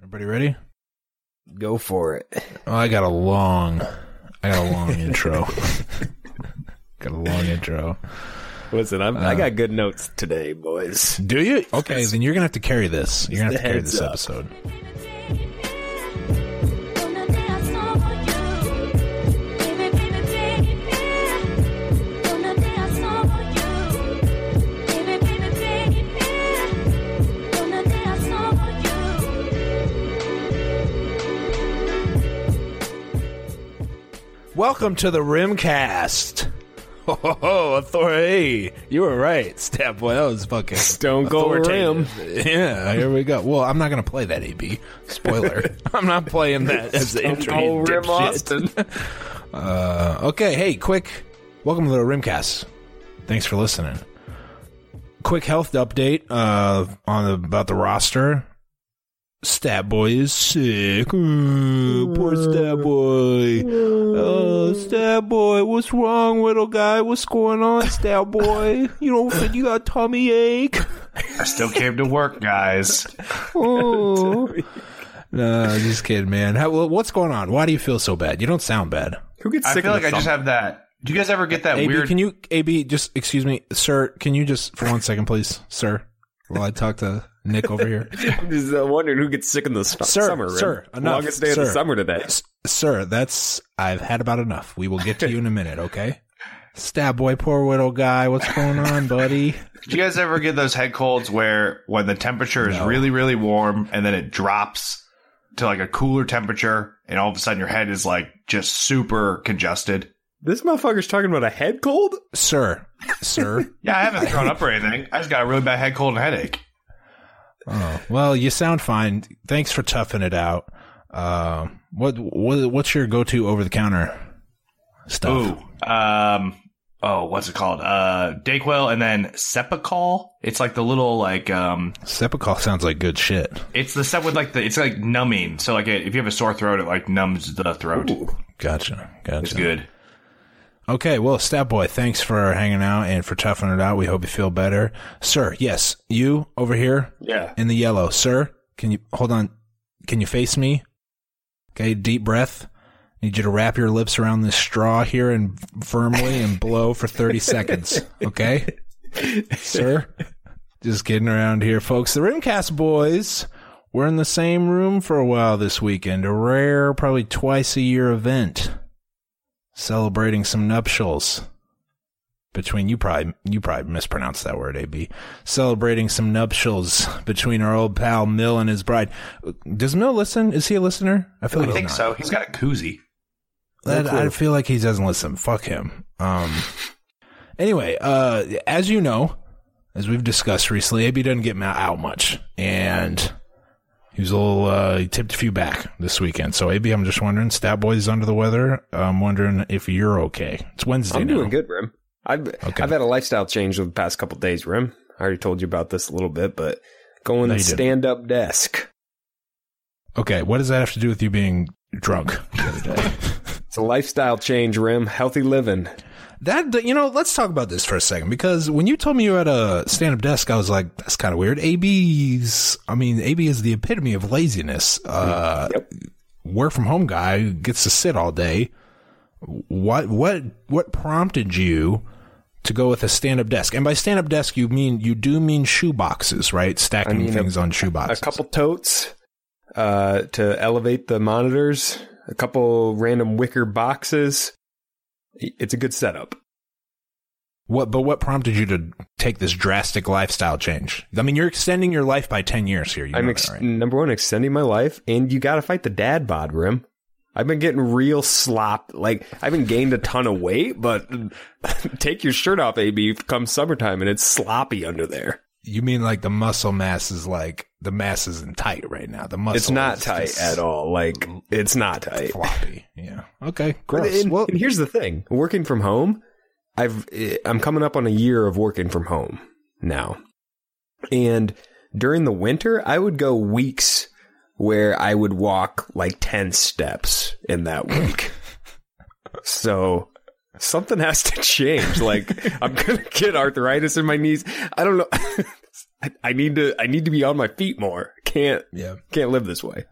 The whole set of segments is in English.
Everybody ready? Go for it. Oh, I got a long intro. Listen, I got good notes today, boys. Do you? Okay, then you're going to have to carry this. You're going to have to carry this episode. Welcome to the Rimcast. Ho, ho, ho, authority. You were right, Stat Boy. That was fucking Stone Cold Rim. Yeah, here we go. Well, I'm not going to play that, AB. Spoiler. I'm not playing that as the intro. Stone Cold Rim Austin. Okay, hey, quick. Welcome to the Rimcast. Thanks for listening. Quick health update about the roster. Stat Boy is sick. Poor Stat Boy. Oh, Stat Boy, what's wrong, little guy? What's going on, Stat Boy? You don't think you got tummy ache? I still came to work, guys. Oh. No, just kidding, man. What's going on? Why do you feel so bad? You don't sound bad. Who gets sick? I feel like I just have that. Do you guys ever get that weird? AB, just excuse me, sir. Can you just for 1 second, please, sir? While I talk to Nick over here. I'm just wondering who gets sick in the summer. Sir, right? Enough. Longest day of the summer today. Sir, I've had about enough. We will get to you in a minute, okay? Stab boy, poor little guy. What's going on, buddy? Do you guys ever get those head colds where when the temperature is really, really warm and then it drops to like a cooler temperature and all of a sudden your head is like just super congested? This motherfucker's talking about a head cold? Sir. Yeah, I haven't thrown up or anything. I just got a really bad head cold and headache. Oh, well, you sound fine. Thanks for toughing it out. What's your go-to over-the-counter stuff? Ooh, what's it called? Dayquil and then Sepacol. It's like the little like Sepacol sounds like good shit. It's the stuff with like it's like numbing. So like if you have a sore throat, it like numbs the throat. Ooh, gotcha. It's good. Okay, well, Stat Boy, thanks for hanging out and for toughing it out. We hope you feel better. Sir, yes, you over here? Yeah. In the yellow. Sir, can you, hold on, can you face me? Okay, deep breath. Need you to wrap your lips around this straw here and firmly and blow for 30 seconds, okay? Sir, just kidding around here, folks. The Rimcast boys, we're in the same room for a while this weekend, a rare, probably twice-a-year event. Celebrating some nuptials between you probably mispronounced that word, AB. Celebrating some nuptials between our old pal Mill and his bride. Does Mill listen? Is he a listener? I think so. He's got a koozie. I feel like he doesn't listen. Fuck him. Anyway, as you know, as we've discussed recently, AB doesn't get out much, and he was a little, he tipped a few back this weekend. So, AB, I'm just wondering, Stat Boy's under the weather. I'm wondering if you're okay. It's Wednesday now. I'm doing good, Rim. I've had a lifestyle change over the past couple of days, Rim. I already told you about this a little bit, but going to stand-up desk. Okay, what does that have to do with you being drunk the other day? It's a lifestyle change, Rim. Healthy living. That, you know, let's talk about this for a second, because when you told me you were at a stand-up desk, I was like, that's kind of weird. AB is the epitome of laziness. Yep. Work-from-home guy who gets to sit all day. What prompted you to go with a stand-up desk? And by stand-up desk, you do mean shoe boxes, right? Stacking things on shoe boxes. A couple totes to elevate the monitors, a couple random wicker boxes. It's a good setup. What prompted you to take this drastic lifestyle change? I mean, you're extending your life by 10 years here. Right? Number one, extending my life, and you got to fight the dad bod, Rim. I've been getting real slop. Like, I haven't gained a ton of weight, but take your shirt off, AB, come summertime, and it's sloppy under there. You mean like the muscle mass is like, the mass isn't tight right now. The muscle It's not tight at all. Like, it's not tight. Floppy. Yeah. Okay. Gross. And here's the thing. Working from home, I'm coming up on a year of working from home now. And during the winter, I would go weeks where I would walk like 10 steps in that week. So something has to change. Like, I'm going to get arthritis in my knees. I don't know. I need to be on my feet more. Can't live this way.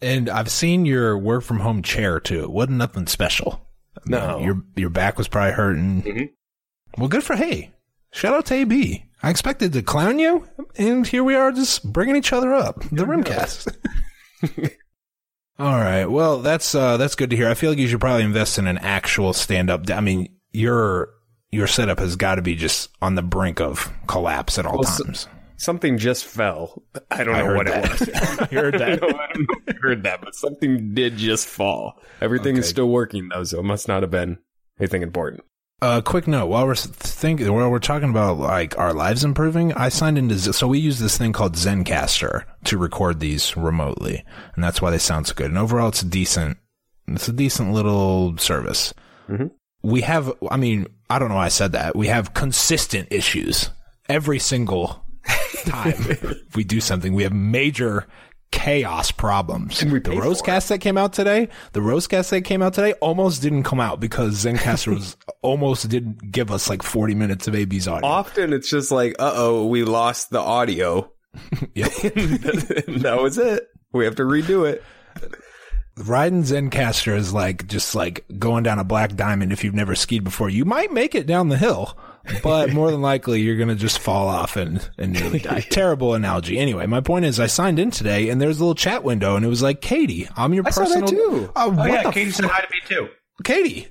And I've seen your work from home chair too. It wasn't nothing special. No, your back was probably hurting. Mm-hmm. Well, good for hey. Shout out to AB. I expected to clown you, and here we are just bringing each other up. The Rimcast. All right. Well, that's good to hear. I feel like you should probably invest in an actual stand-up. I mean, your setup has got to be just on the brink of collapse at all times. Something just fell. I don't know what it was. You heard that. I don't know if you heard that, but something did just fall. Everything is still working, though, so it must not have been anything important. Quick note, while we're talking about like our lives improving, I signed into, so we use this thing called Zencastr to record these remotely, and that's why they sound so good. And overall, it's a decent little service. Mm-hmm. We have, I mean, I don't know why I said that. We have consistent issues every single time we do something. We have major chaos problems. And the Rosecast that came out today almost didn't come out because Zencastr almost didn't give us like 40 minutes of AB's audio. Often it's just like, uh-oh, we lost the audio. Yeah. That was it. We have to redo it. Riding Zencastr is like just like going down a black diamond. If you've never skied before, you might make it down the hill, but more than likely, you're going to just fall off and nearly die. Terrible analogy. Anyway, my point is I signed in today, and there was a little chat window, and it was like, Katie, I'm your personal... I saw that too. Katie said hi to me too. Katie.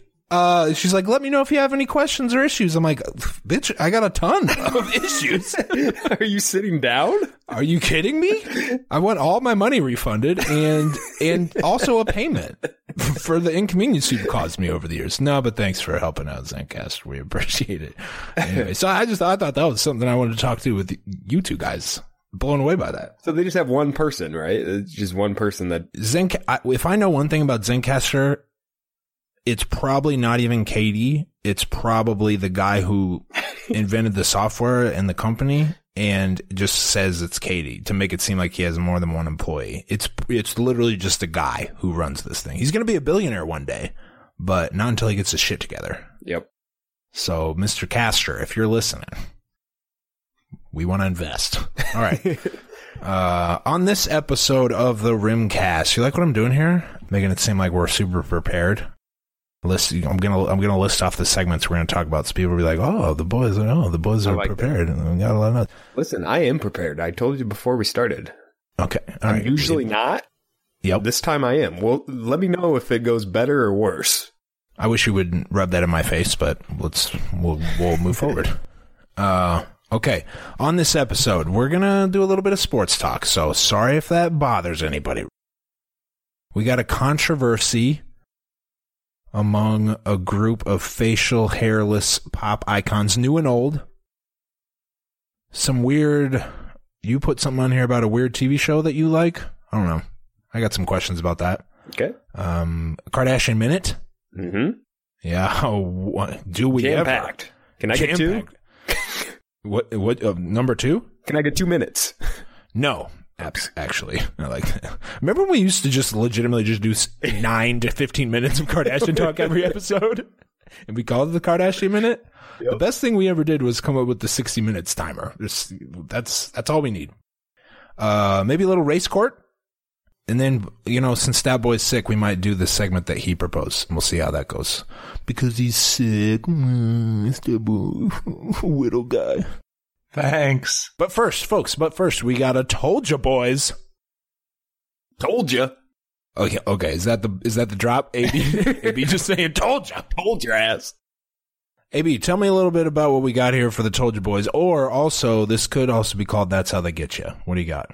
She's like, let me know if you have any questions or issues. I'm like, bitch, I got a ton of issues. Are you sitting down? Are you kidding me? I want all my money refunded and also a payment for the inconvenience you've caused me over the years. No, but thanks for helping out, Zencastr. We appreciate it. Anyway, so I thought that was something I wanted to talk to with you two guys. Blown away by that. So they just have one person, right? It's just one person that... If I know one thing about Zencastr, it's probably not even Katie. It's probably the guy who invented the software and the company and just says it's Katie to make it seem like he has more than one employee. It's literally just a guy who runs this thing. He's going to be a billionaire one day, but not until he gets his shit together. Yep. So, Mr. Caster, if you're listening, we want to invest. All right. On this episode of the Rimcast, you like what I'm doing here? Making it seem like we're super prepared. I'm gonna list off the segments we're gonna talk about, so people will be like, "Oh, the boys are like prepared." And we got a lot of... Listen, I am prepared. I told you before we started. Okay, all right. Usually not. Yep. This time I am. Well, let me know if it goes better or worse. I wish you wouldn't rub that in my face, but we'll move forward. Okay. On this episode, we're gonna do a little bit of sports talk. So sorry if that bothers anybody. We got a controversy among a group of facial hairless pop icons, new and old. Some weird... You put something on here about a weird TV show that you like? I don't know. I got some questions about that. Okay. Kardashian Minute? Mm-hmm. Yeah. Do we ever... Jam-packed. Can I get two? What? Number two? Can I get 2 minutes? No. Actually, I like that. Remember when we used to just legitimately just do 9 to 15 minutes of Kardashian talk every episode? And we called it the Kardashian Minute? Yep. The best thing we ever did was come up with the 60 minutes timer. That's all we need. Maybe a little race court. And then, you know, since that boy's sick, we might do the segment that he proposed. And we'll see how that goes. Because he's sick. It's the little guy. Thanks. But first, folks, we got a Told Ya Boys. Told ya. Okay. Is that the drop? AB, AB just saying told ya. Told your ass. AB, tell me a little bit about what we got here for the Told Ya Boys, or also this could also be called That's How They Get Ya. What do you got?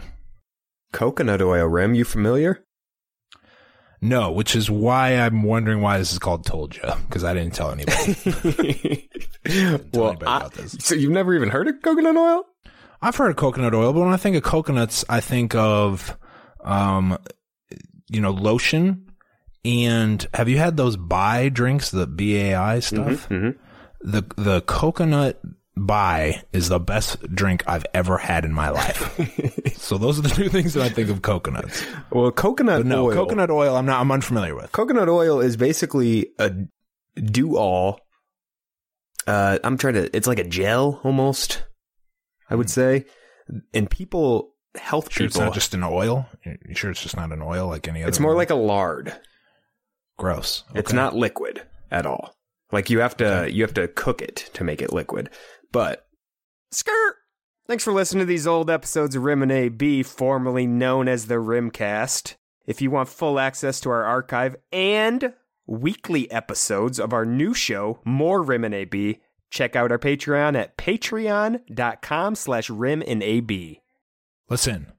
Coconut oil, Rim. You familiar? No, which is why I'm wondering why this is called Told Ya, because I didn't tell anybody. About this. So you've never even heard of coconut oil? I've heard of coconut oil, but when I think of coconuts, I think of, lotion. And have you had those BAI drinks, the BAI stuff? Mm-hmm. The coconut BAI is the best drink I've ever had in my life. So those are the two things that I think of coconuts. Well, coconut oil, I'm unfamiliar with. Coconut oil is basically a do-all. It's like a gel almost, I would say, And people, health people. It's not just an oil? You sure it's just not an oil like any other? It's more like a lard. Gross. Okay. It's not liquid at all. Like you have to cook it to make it liquid. But skirt. Thanks for listening to these old episodes of Rim and AB, formerly known as the Rimcast. If you want full access to our archive and weekly episodes of our new show, More Rim and AB, check out our Patreon at patreon.com/rimandab. Listen,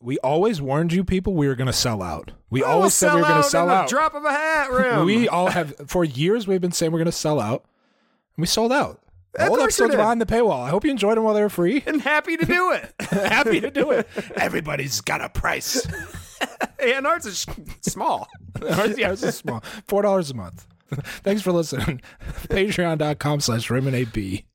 we always warned you people we were going to sell out. We always said we were going to sell out. Drop of a hat, Rim. We all have, for years, we've been saying we're going to sell out, and we sold out. All episodes behind the paywall. I hope you enjoyed them while they were free. And happy to do it. Happy to do it. Everybody's got a price. And ours is small. Ours is small. $4 a month. Thanks for listening. Patreon.com/RimAndAB.